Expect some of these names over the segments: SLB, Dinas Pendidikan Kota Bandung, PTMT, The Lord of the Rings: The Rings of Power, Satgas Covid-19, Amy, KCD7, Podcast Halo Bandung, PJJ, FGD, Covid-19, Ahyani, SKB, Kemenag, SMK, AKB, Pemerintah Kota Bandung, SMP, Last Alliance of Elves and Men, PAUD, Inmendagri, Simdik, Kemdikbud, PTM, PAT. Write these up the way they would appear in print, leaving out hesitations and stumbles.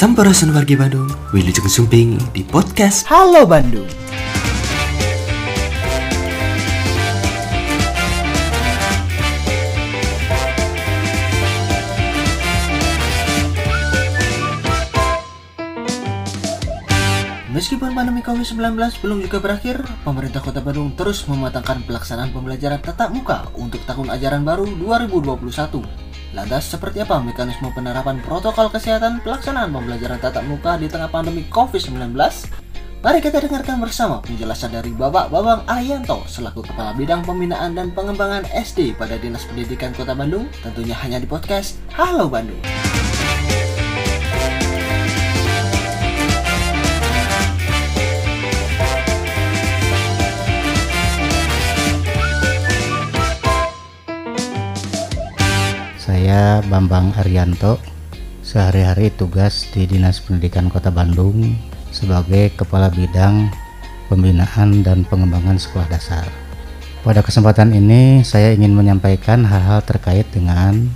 Sampurasun wargi Bandung, wilujeng sumping di podcast Halo Bandung. Meskipun pandemi Covid-19 belum juga berakhir, Pemerintah Kota Bandung terus mematangkan pelaksanaan pembelajaran tatap muka untuk tahun ajaran baru 2021. Lantas, seperti apa mekanisme penerapan protokol kesehatan pelaksanaan pembelajaran tatap muka di tengah pandemi Covid-19? Mari kita dengarkan bersama penjelasan dari Bapak Bambang Aryanto selaku Kepala Bidang Pembinaan dan Pengembangan SD pada Dinas Pendidikan Kota Bandung, tentunya hanya di podcast Halo Bandung. Saya Bambang Aryanto, sehari-hari tugas di Dinas Pendidikan Kota Bandung sebagai Kepala Bidang Pembinaan dan Pengembangan Sekolah Dasar. Pada kesempatan ini saya ingin menyampaikan hal-hal terkait dengan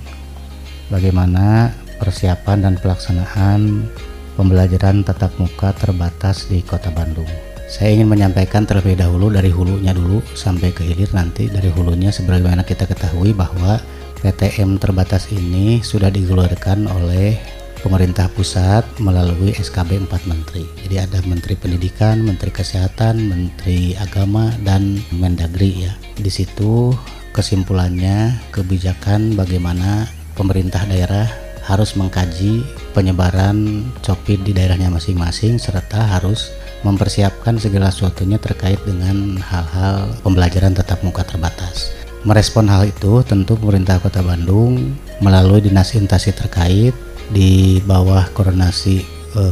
bagaimana persiapan dan pelaksanaan pembelajaran tatap muka terbatas di Kota Bandung. Saya ingin menyampaikan terlebih dahulu dari hulunya dulu sampai ke hilir nanti. Dari hulunya, sebagaimana kita ketahui bahwa PTM terbatas ini sudah dikeluarkan oleh pemerintah pusat melalui SKB 4 Menteri. Jadi ada Menteri Pendidikan, Menteri Kesehatan, Menteri Agama, dan Inmendagri ya. Di situ kesimpulannya kebijakan bagaimana pemerintah daerah harus mengkaji penyebaran Covid di daerahnya masing-masing serta harus mempersiapkan segala sesuatunya terkait dengan hal-hal pembelajaran tatap muka terbatas. Merespon hal itu, tentu pemerintah Kota Bandung melalui dinas instansi terkait di bawah koordinasi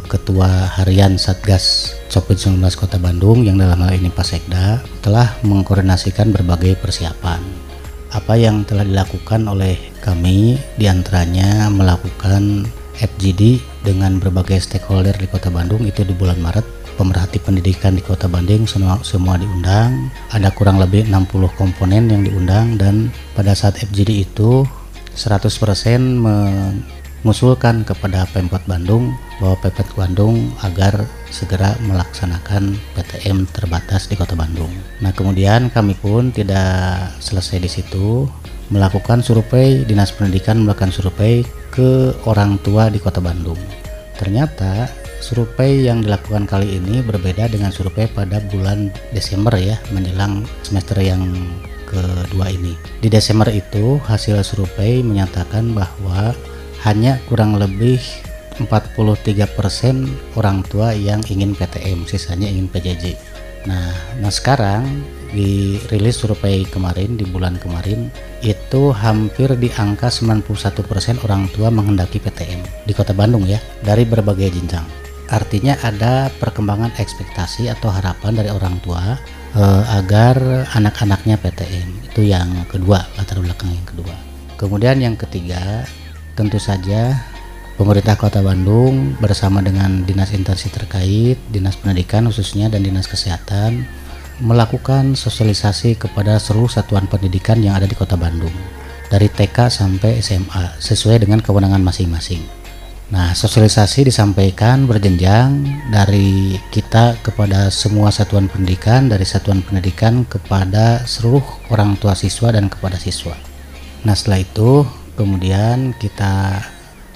Ketua Harian Satgas Covid-19 Kota Bandung yang dalam hal ini Pak Sekda telah mengkoordinasikan berbagai persiapan. Apa yang telah dilakukan oleh kami diantaranya melakukan FGD dengan berbagai stakeholder di Kota Bandung itu di bulan Maret. Pemerhati pendidikan di Kota Bandung semua diundang, ada kurang lebih 60 komponen yang diundang, dan pada saat FGD itu 100% mengusulkan kepada Pemkot Bandung bahwa Pemkot Bandung agar segera melaksanakan PTM terbatas di Kota Bandung. Nah, kemudian kami pun tidak selesai di situ, melakukan survei, Dinas Pendidikan melakukan survei ke orang tua di Kota Bandung. Ternyata survei yang dilakukan kali ini berbeda dengan survei pada bulan Desember ya, menjelang semester yang kedua ini. Di Desember itu hasil survei menyatakan bahwa hanya kurang lebih 43% orang tua yang ingin PTM, sisanya ingin PJJ. Nah sekarang dirilis survei kemarin di bulan kemarin itu hampir di angka 91% orang tua menghendaki PTM di Kota Bandung ya, dari berbagai jenjang. Artinya ada perkembangan ekspektasi atau harapan dari orang tua agar anak-anaknya PTM. Itu yang kedua, latar belakang yang kedua. Kemudian yang ketiga, tentu saja pemerintah Kota Bandung bersama dengan dinas instansi terkait, dinas pendidikan khususnya dan dinas kesehatan melakukan sosialisasi kepada seluruh satuan pendidikan yang ada di Kota Bandung dari TK sampai SMA sesuai dengan kewenangan masing-masing. Nah, sosialisasi disampaikan berjenjang dari kita kepada semua satuan pendidikan, dari satuan pendidikan kepada seluruh orang tua siswa dan kepada siswa. Nah, setelah itu kemudian kita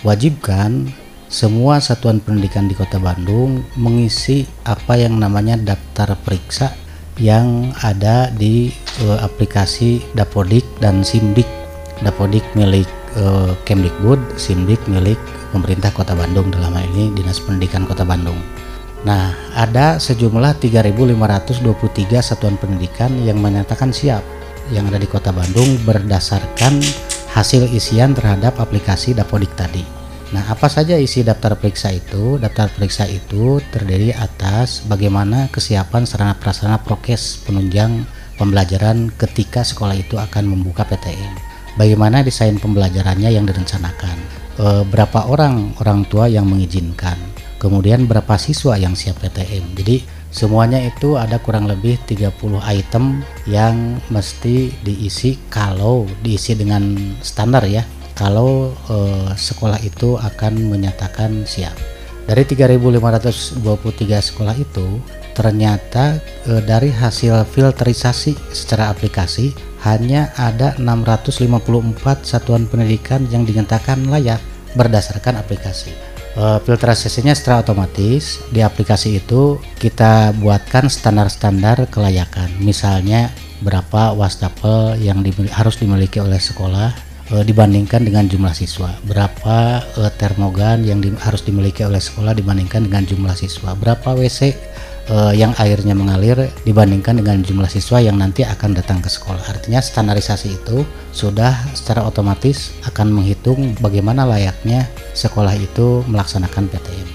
wajibkan semua satuan pendidikan di Kota Bandung mengisi apa yang namanya daftar periksa yang ada di aplikasi Dapodik dan Simdik. Dapodik milik Kemdikbud, Simdik milik Pemerintah Kota Bandung, dalam hal ini Dinas Pendidikan Kota Bandung. Nah, ada sejumlah 3.523 satuan pendidikan yang menyatakan siap yang ada di Kota Bandung berdasarkan hasil isian terhadap aplikasi Dapodik tadi. Nah, apa saja isi daftar periksa itu? Daftar periksa itu terdiri atas bagaimana kesiapan sarana prasarana prokes penunjang pembelajaran ketika sekolah itu akan membuka PTM. Bagaimana desain pembelajarannya yang direncanakan, berapa orang tua yang mengizinkan, kemudian berapa siswa yang siap PTM. Jadi semuanya itu ada kurang lebih 30 item yang mesti diisi kalau diisi dengan standar ya, kalau sekolah itu akan menyatakan siap. Dari 3.523 sekolah itu, ternyata dari hasil filterisasi secara aplikasi hanya ada 654 satuan pendidikan yang dinyatakan layak berdasarkan aplikasi. Filterisasinya secara otomatis di aplikasi itu kita buatkan standar-standar kelayakan. Misalnya berapa wastafel yang harus dimiliki oleh sekolah dibandingkan dengan jumlah siswa, berapa termogan yang harus dimiliki oleh sekolah dibandingkan dengan jumlah siswa, berapa WC yang airnya mengalir dibandingkan dengan jumlah siswa yang nanti akan datang ke sekolah. Artinya standarisasi itu sudah secara otomatis akan menghitung bagaimana layaknya sekolah itu melaksanakan PTM.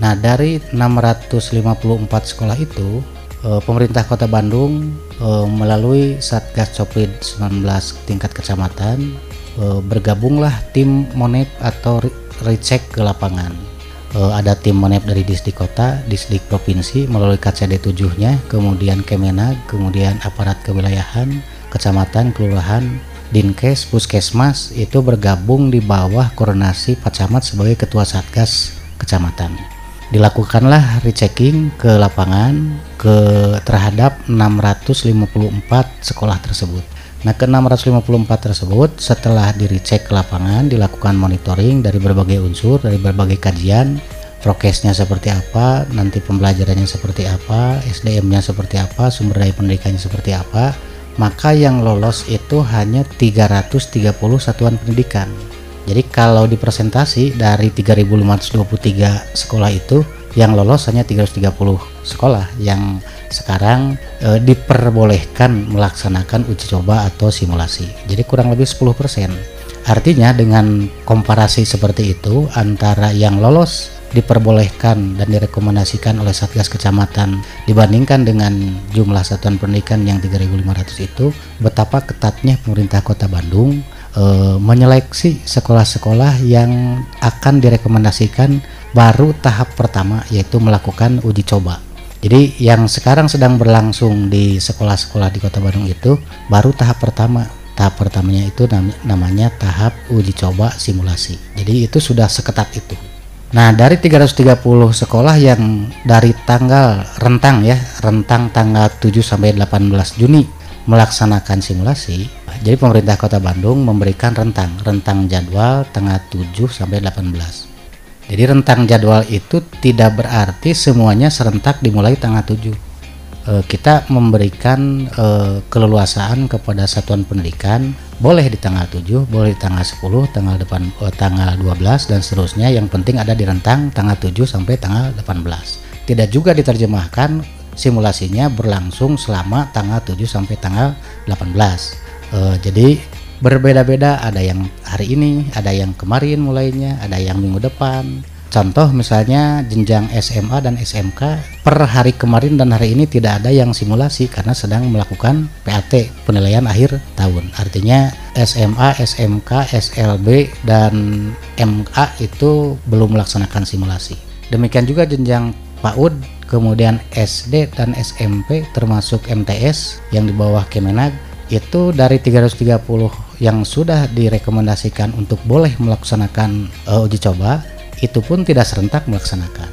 Nah, dari 654 sekolah itu, Pemerintah Kota Bandung melalui Satgas Covid-19 tingkat kecamatan bergabunglah tim monep atau recheck ke lapangan. Ada tim monep dari Disdik Kota, Disdik Provinsi melalui KCD7 nya, kemudian Kemenag, kemudian aparat kewilayahan, kecamatan, kelurahan, Dinkes, Puskesmas itu bergabung di bawah koordinasi Pak Camat sebagai ketua Satgas Kecamatan. Dilakukanlah rechecking ke lapangan terhadap 654 sekolah tersebut. Nah, ke 654 tersebut setelah diricek ke lapangan, dilakukan monitoring dari berbagai unsur, dari berbagai kajian, prokesnya seperti apa, nanti pembelajarannya seperti apa, SDM-nya seperti apa, sumber daya pendidikannya seperti apa. Maka yang lolos itu hanya 330 satuan pendidikan. Jadi kalau dipresentasi dari 3.523 sekolah itu, yang lolos hanya 330 sekolah yang sekarang diperbolehkan melaksanakan uji coba atau simulasi. Jadi kurang lebih 10%. Artinya dengan komparasi seperti itu antara yang lolos diperbolehkan dan direkomendasikan oleh Satgas Kecamatan dibandingkan dengan jumlah satuan pendidikan yang 3.500 itu, betapa ketatnya Pemerintah Kota Bandung menyeleksi sekolah-sekolah yang akan direkomendasikan baru tahap pertama, yaitu melakukan uji coba. Jadi yang sekarang sedang berlangsung di sekolah-sekolah di Kota Bandung itu baru tahap pertama. Tahap pertamanya itu namanya tahap uji coba simulasi. Jadi itu sudah seketat itu. Nah, dari 330 sekolah yang dari tanggal rentang tanggal 7 sampai 18 Juni melaksanakan simulasi, jadi Pemerintah Kota Bandung memberikan rentang jadwal tanggal 7 sampai 18. Jadi rentang jadwal itu tidak berarti semuanya serentak dimulai tanggal 7. Kita memberikan keleluasaan kepada satuan pendidikan, boleh di tanggal 7, boleh di tanggal 10, tanggal 12 dan seterusnya. Yang penting ada di rentang tanggal 7 sampai tanggal 18. Tidak juga diterjemahkan simulasinya berlangsung selama tanggal 7 sampai tanggal 18. Jadi berbeda-beda, ada yang hari ini, ada yang kemarin mulainya, ada yang minggu depan. Contoh misalnya jenjang SMA dan SMK, per hari kemarin dan hari ini tidak ada yang simulasi karena sedang melakukan PAT, penilaian akhir tahun. Artinya SMA, SMK, SLB dan MA itu belum melaksanakan simulasi. Demikian juga jenjang PAUD, kemudian SD dan SMP termasuk MTS yang di bawah Kemenag. Itu dari 330 yang sudah direkomendasikan untuk boleh melaksanakan uji coba, itu pun tidak serentak melaksanakan.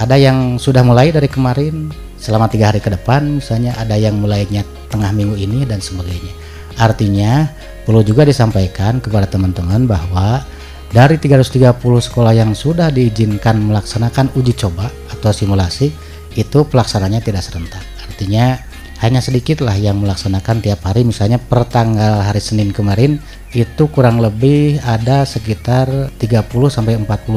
Ada yang sudah mulai dari kemarin selama 3 hari ke depan misalnya, ada yang mulainya tengah minggu ini dan sebagainya. Artinya perlu juga disampaikan kepada teman-teman bahwa dari 330 sekolah yang sudah diizinkan melaksanakan uji coba atau simulasi, itu pelaksananya tidak serentak. Artinya hanya sedikitlah yang melaksanakan tiap hari. Misalnya per tanggal hari Senin kemarin itu kurang lebih ada sekitar 30-40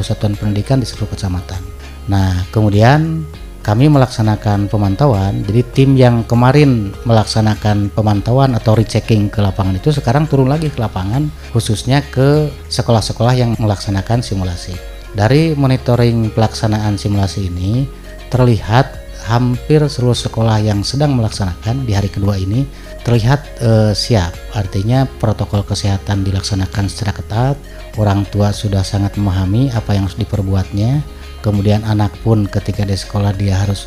satuan pendidikan di seluruh kecamatan. Nah, kemudian kami melaksanakan pemantauan. Jadi tim yang kemarin melaksanakan pemantauan atau rechecking ke lapangan itu sekarang turun lagi ke lapangan, khususnya ke sekolah-sekolah yang melaksanakan simulasi. Dari monitoring pelaksanaan simulasi ini terlihat hampir seluruh sekolah yang sedang melaksanakan di hari kedua ini terlihat siap. Artinya protokol kesehatan dilaksanakan secara ketat, orang tua sudah sangat memahami apa yang harus diperbuatnya, kemudian anak pun ketika di sekolah dia harus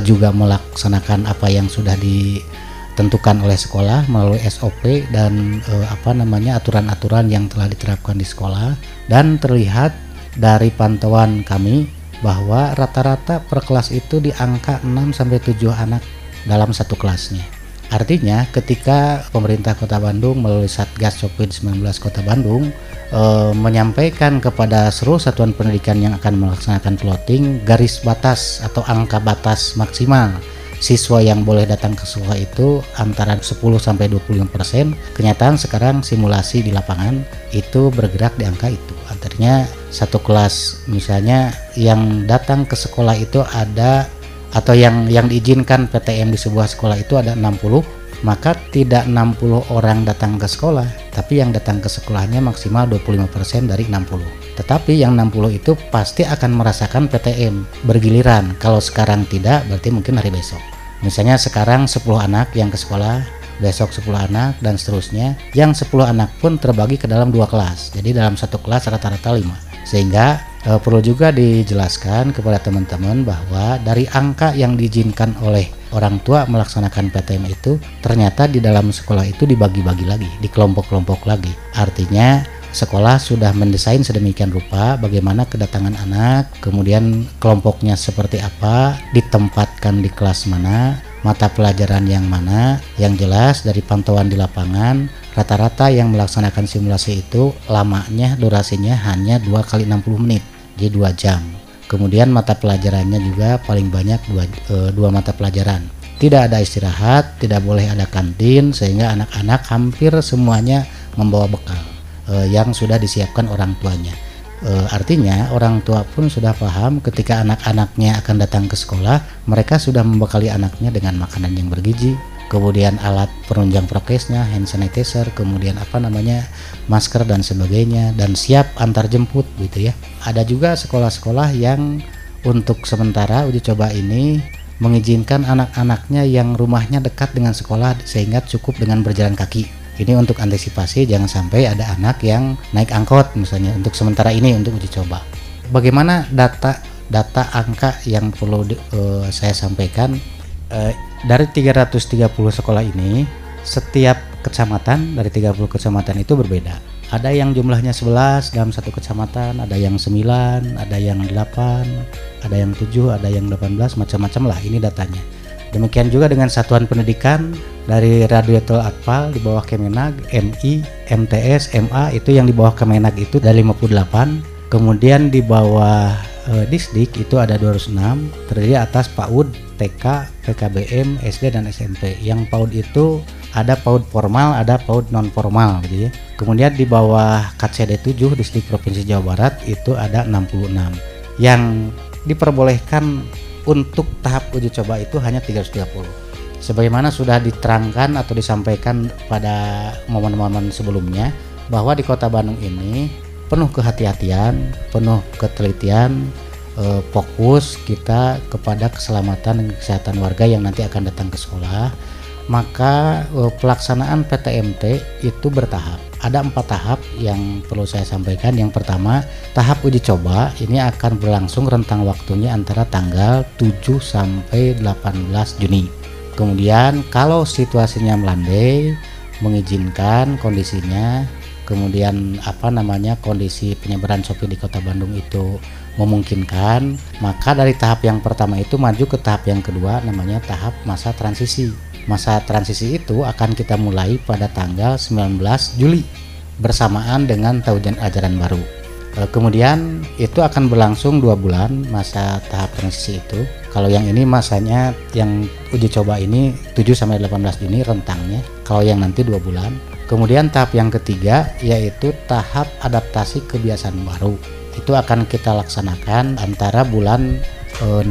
juga melaksanakan apa yang sudah ditentukan oleh sekolah melalui SOP dan aturan-aturan yang telah diterapkan di sekolah. Dan terlihat dari pantauan kami bahwa rata-rata per kelas itu di angka 6-7 anak dalam satu kelasnya. Artinya ketika Pemerintah Kota Bandung melalui Satgas Covid-19 Kota Bandung menyampaikan kepada seluruh satuan pendidikan yang akan melaksanakan plotting garis batas atau angka batas maksimal siswa yang boleh datang ke sekolah itu antara 10-25%. Kenyataan sekarang simulasi di lapangan itu bergerak di angka itu. Artinya satu kelas misalnya yang datang ke sekolah itu ada atau yang diizinkan PTM di sebuah sekolah itu ada 60, maka tidak 60 orang datang ke sekolah, tapi yang datang ke sekolahnya maksimal 25% dari 60. Tetapi yang 60 itu pasti akan merasakan PTM bergiliran. Kalau sekarang tidak, berarti mungkin hari besok. Misalnya sekarang 10 anak yang ke sekolah, besok 10 anak, dan seterusnya. Yang 10 anak pun terbagi ke dalam 2 kelas. Jadi dalam satu kelas rata-rata 5. Sehingga perlu juga dijelaskan kepada teman-teman bahwa dari angka yang diizinkan oleh orang tua melaksanakan PTM itu, ternyata di dalam sekolah itu dibagi-bagi lagi, dikelompok-kelompok lagi. Artinya sekolah sudah mendesain sedemikian rupa bagaimana kedatangan anak, kemudian kelompoknya seperti apa, ditempatkan di kelas mana, mata pelajaran yang mana. Yang jelas dari pantauan di lapangan, rata-rata yang melaksanakan simulasi itu lamanya, durasinya hanya 2 kali 60 menit, jadi 2 jam. Kemudian mata pelajarannya juga paling banyak 2 mata pelajaran. Tidak ada istirahat, tidak boleh ada kantin, sehingga anak-anak hampir semuanya membawa bekal yang sudah disiapkan orang tuanya. Artinya orang tua pun sudah paham ketika anak-anaknya akan datang ke sekolah, mereka sudah membekali anaknya dengan makanan yang bergizi, kemudian alat penunjang prokesnya, hand sanitizer, kemudian masker dan sebagainya, dan siap antar jemput gitu ya. Ada juga sekolah-sekolah yang untuk sementara uji coba ini mengizinkan anak-anaknya yang rumahnya dekat dengan sekolah sehingga cukup dengan berjalan kaki. Ini untuk antisipasi jangan sampai ada anak yang naik angkot misalnya, untuk sementara ini untuk uji coba. Bagaimana data angka yang perlu saya sampaikan, dari 330 sekolah ini, setiap kecamatan dari 30 kecamatan itu berbeda. Ada yang jumlahnya 11 dalam satu kecamatan, ada yang 9, ada yang 8, ada yang 7, ada yang 18, macam-macam lah ini datanya. Demikian juga dengan satuan pendidikan dari Radiotel Atpal di bawah Kemenag, MI, MTS, MA itu yang di bawah Kemenag itu dari 58. Kemudian di bawah Disdik itu ada 206, terdiri atas PAUD, TK, PKBM, SD dan SMP. Yang PAUD itu ada PAUD formal, ada PAUD non formal gitu ya. Kemudian di bawah KCD7 Disdik Provinsi Jawa Barat itu ada 66. Yang diperbolehkan untuk tahap uji coba itu hanya 330. Sebagaimana sudah diterangkan atau disampaikan pada momen-momen sebelumnya, bahwa di Kota Bandung ini penuh kehati-hatian, penuh ketelitian, fokus kita kepada keselamatan dan kesehatan warga yang nanti akan datang ke sekolah. Maka pelaksanaan PTMT itu bertahap. Ada 4 tahap yang perlu saya sampaikan. Yang pertama, tahap uji coba ini akan berlangsung rentang waktunya antara tanggal 7 sampai 18 Juni. Kemudian kalau situasinya melandai, mengizinkan kondisinya, kemudian kondisi penyebaran Covid di Kota Bandung itu memungkinkan, maka dari tahap yang pertama itu maju ke tahap yang kedua, namanya tahap masa transisi. Masa transisi itu akan kita mulai pada tanggal 19 Juli bersamaan dengan tahun ajaran baru. Kemudian itu akan berlangsung 2 bulan masa tahap transisi itu. Kalau yang ini masanya yang uji coba ini 7-18 Juni rentangnya, kalau yang nanti 2 bulan. Kemudian tahap yang ketiga yaitu tahap adaptasi kebiasaan baru. Itu akan kita laksanakan antara bulan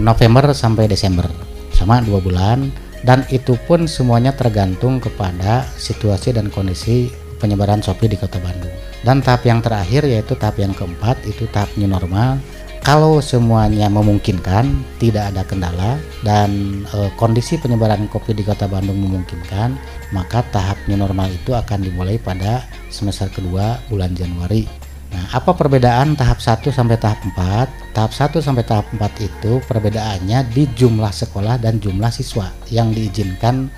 November sampai Desember, sama 2 bulan. Dan itu pun semuanya tergantung kepada situasi dan kondisi penyebaran Covid di Kota Bandung. Dan tahap yang terakhir yaitu tahap yang keempat, itu tahap new normal. Kalau semuanya memungkinkan, tidak ada kendala, dan kondisi penyebaran Covid di Kota Bandung memungkinkan, maka tahap new normal itu akan dimulai pada semester kedua bulan Januari. Nah, apa perbedaan tahap 1 sampai tahap 4? Tahap 1 sampai tahap 4 itu perbedaannya di jumlah sekolah dan jumlah siswa yang diizinkan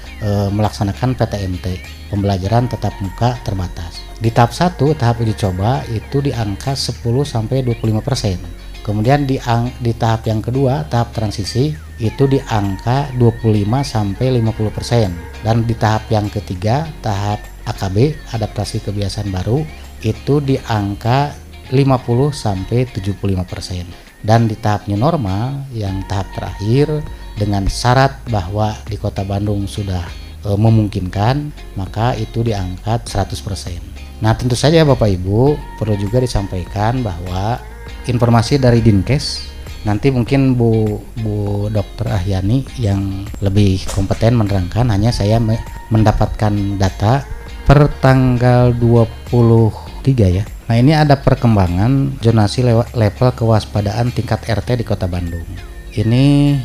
melaksanakan PTMT, pembelajaran tatap muka terbatas. Di tahap 1, tahap uji coba itu di angka 10-25%. Kemudian di tahap yang kedua, tahap transisi, itu di angka 25-50%. Dan di tahap yang ketiga, tahap AKB, adaptasi kebiasaan baru, itu di angka 50-75%. Dan di tahap new normal, yang tahap terakhir, dengan syarat bahwa di Kota Bandung sudah memungkinkan, maka itu di angka 100%. Nah, tentu saja Bapak Ibu, perlu juga disampaikan bahwa informasi dari Dinkes, nanti mungkin Bu Dr. Ahyani yang lebih kompeten menerangkan, hanya saya mendapatkan data per tanggal 23 ya. Nah, ini ada perkembangan zonasi level kewaspadaan tingkat RT di Kota Bandung. Ini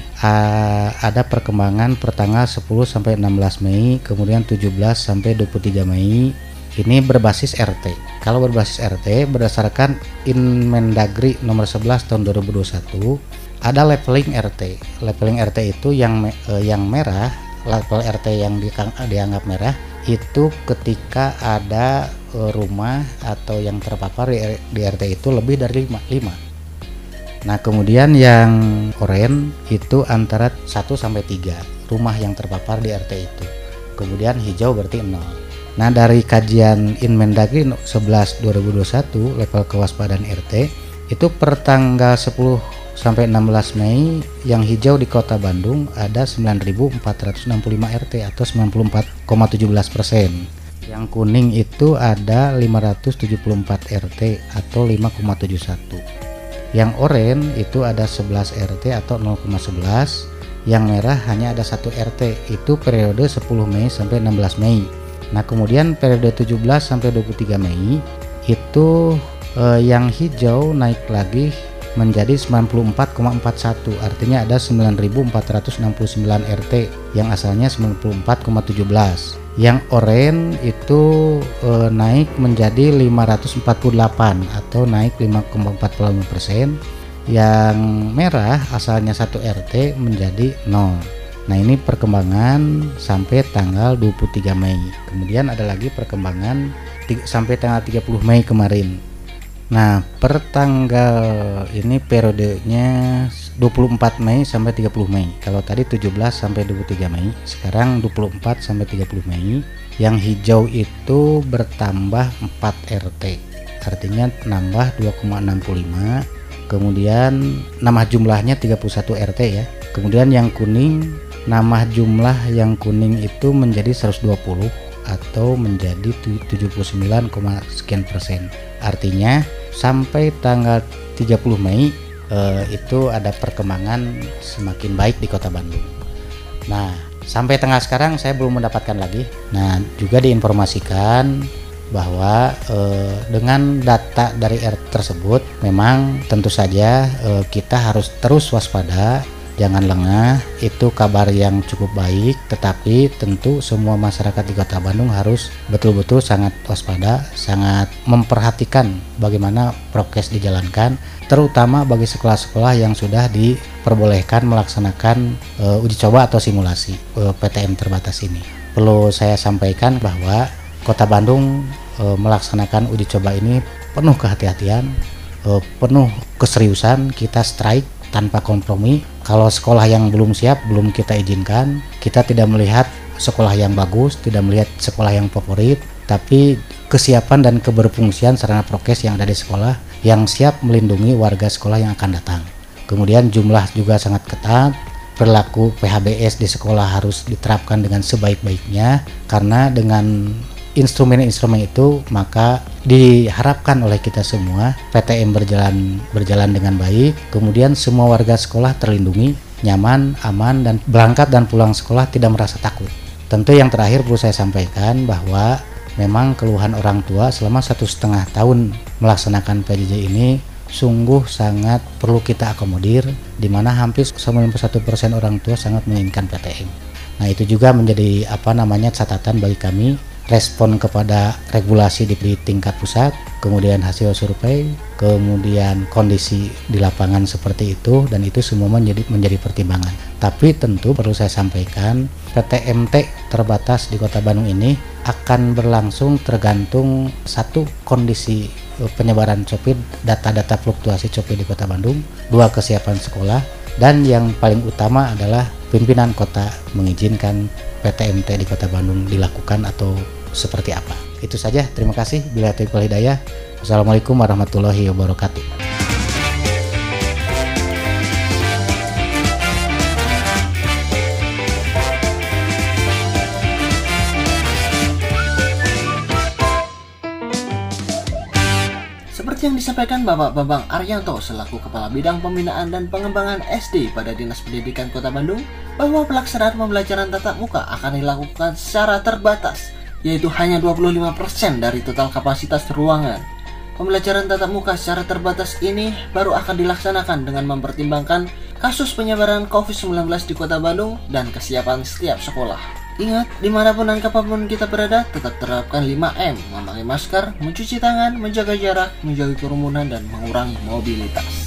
ada perkembangan per tanggal 10 sampai 16 Mei, kemudian 17 sampai 23 Mei. Ini berbasis RT. Kalau berbasis RT, berdasarkan Inmendagri nomor 11 tahun 2021, ada leveling RT. Leveling RT itu yang merah, level RT yang dianggap merah itu ketika ada rumah atau yang terpapar di RT itu lebih dari 5. Nah, kemudian yang oranye itu antara 1 sampai 3 rumah yang terpapar di RT itu. Kemudian hijau berarti 0. Nah, dari kajian Inmendagri 11 2021 level kewaspadaan RT itu per tanggal 10 sampai 16 Mei yang hijau di Kota Bandung ada 9.465 RT atau 94,17%. Yang kuning itu ada 574 RT atau 5,71. Yang oranye itu ada 11 RT atau 0,11. Yang merah hanya ada 1 RT, itu periode 10 Mei sampai 16 Mei. Nah, kemudian periode 17 sampai 23 Mei itu yang hijau naik lagi menjadi 94,41, artinya ada 9.469 RT yang asalnya 94,17. Yang oranye itu naik menjadi 548 atau naik 5,45%. Yang merah asalnya 1 RT menjadi 0. Nah, ini perkembangan sampai tanggal 23 Mei. Kemudian ada lagi perkembangan sampai tanggal 30 Mei kemarin. Nah, per tanggal ini periodenya 24 Mei sampai 30 Mei. Kalau tadi 17 sampai 23 Mei, sekarang 24 sampai 30 Mei. Yang hijau itu bertambah 4 RT. Artinya nambah 2,65. Kemudian nama jumlahnya 31 RT ya. Kemudian yang kuning, nama jumlah yang kuning itu menjadi 120 atau menjadi 79,sekian%. Artinya sampai tanggal 30 Mei itu ada perkembangan semakin baik di Kota Bandung. Nah, sampai tengah sekarang saya belum mendapatkan lagi. Nah, juga diinformasikan bahwa dengan data dari RT tersebut memang tentu saja kita harus terus waspada, jangan lengah. Itu kabar yang cukup baik, tetapi tentu semua masyarakat di Kota Bandung harus betul-betul sangat waspada, sangat memperhatikan bagaimana prokes dijalankan, terutama bagi sekolah-sekolah yang sudah diperbolehkan melaksanakan uji coba atau simulasi PTM terbatas ini. Perlu saya sampaikan bahwa Kota Bandung melaksanakan uji coba ini penuh kehati-hatian, penuh keseriusan. Kita strike tanpa kompromi. Kalau sekolah yang belum siap belum kita izinkan. Kita tidak melihat sekolah yang bagus, tidak melihat sekolah yang favorit, tapi kesiapan dan keberfungsian sarana prokes yang ada di sekolah yang siap melindungi warga sekolah yang akan datang. Kemudian jumlah juga sangat ketat. Perilaku PHBS di sekolah harus diterapkan dengan sebaik-baiknya, karena dengan instrumen-instrumen itu maka diharapkan oleh kita semua PTM berjalan dengan baik. Kemudian semua warga sekolah terlindungi, nyaman, aman, dan berangkat dan pulang sekolah tidak merasa takut. Tentu yang terakhir perlu saya sampaikan bahwa memang keluhan orang tua selama 1,5 tahun melaksanakan PJJ ini sungguh sangat perlu kita akomodir, di mana hampir 91% orang tua sangat menginginkan PTM. Nah, itu juga menjadi catatan bagi kami, respon kepada regulasi di tingkat pusat, kemudian hasil survei, kemudian kondisi di lapangan seperti itu, dan itu semua menjadi pertimbangan. Tapi tentu perlu saya sampaikan, PTMT terbatas di Kota Bandung ini akan berlangsung tergantung satu kondisi penyebaran COVID, data-data fluktuasi COVID di Kota Bandung, dua kesiapan sekolah, dan yang paling utama adalah pimpinan kota mengizinkan PTMT di Kota Bandung dilakukan atau seperti apa. Itu saja, terima kasih. Bila Taufiq wal Hidayah. Wassalamualaikum warahmatullahi wabarakatuh. Yang disampaikan Bapak Bambang Aryanto selaku Kepala Bidang Pembinaan dan Pengembangan SD pada Dinas Pendidikan Kota Bandung bahwa pelaksanaan pembelajaran tatap muka akan dilakukan secara terbatas, yaitu hanya 25% dari total kapasitas ruangan. Pembelajaran tatap muka secara terbatas ini baru akan dilaksanakan dengan mempertimbangkan kasus penyebaran COVID-19 di Kota Bandung dan kesiapan setiap sekolah. Ingat, dimanapun dan kapanpun kita berada, tetap terapkan 5M, memakai masker, mencuci tangan, menjaga jarak, menjauhi kerumunan, dan mengurangi mobilitas.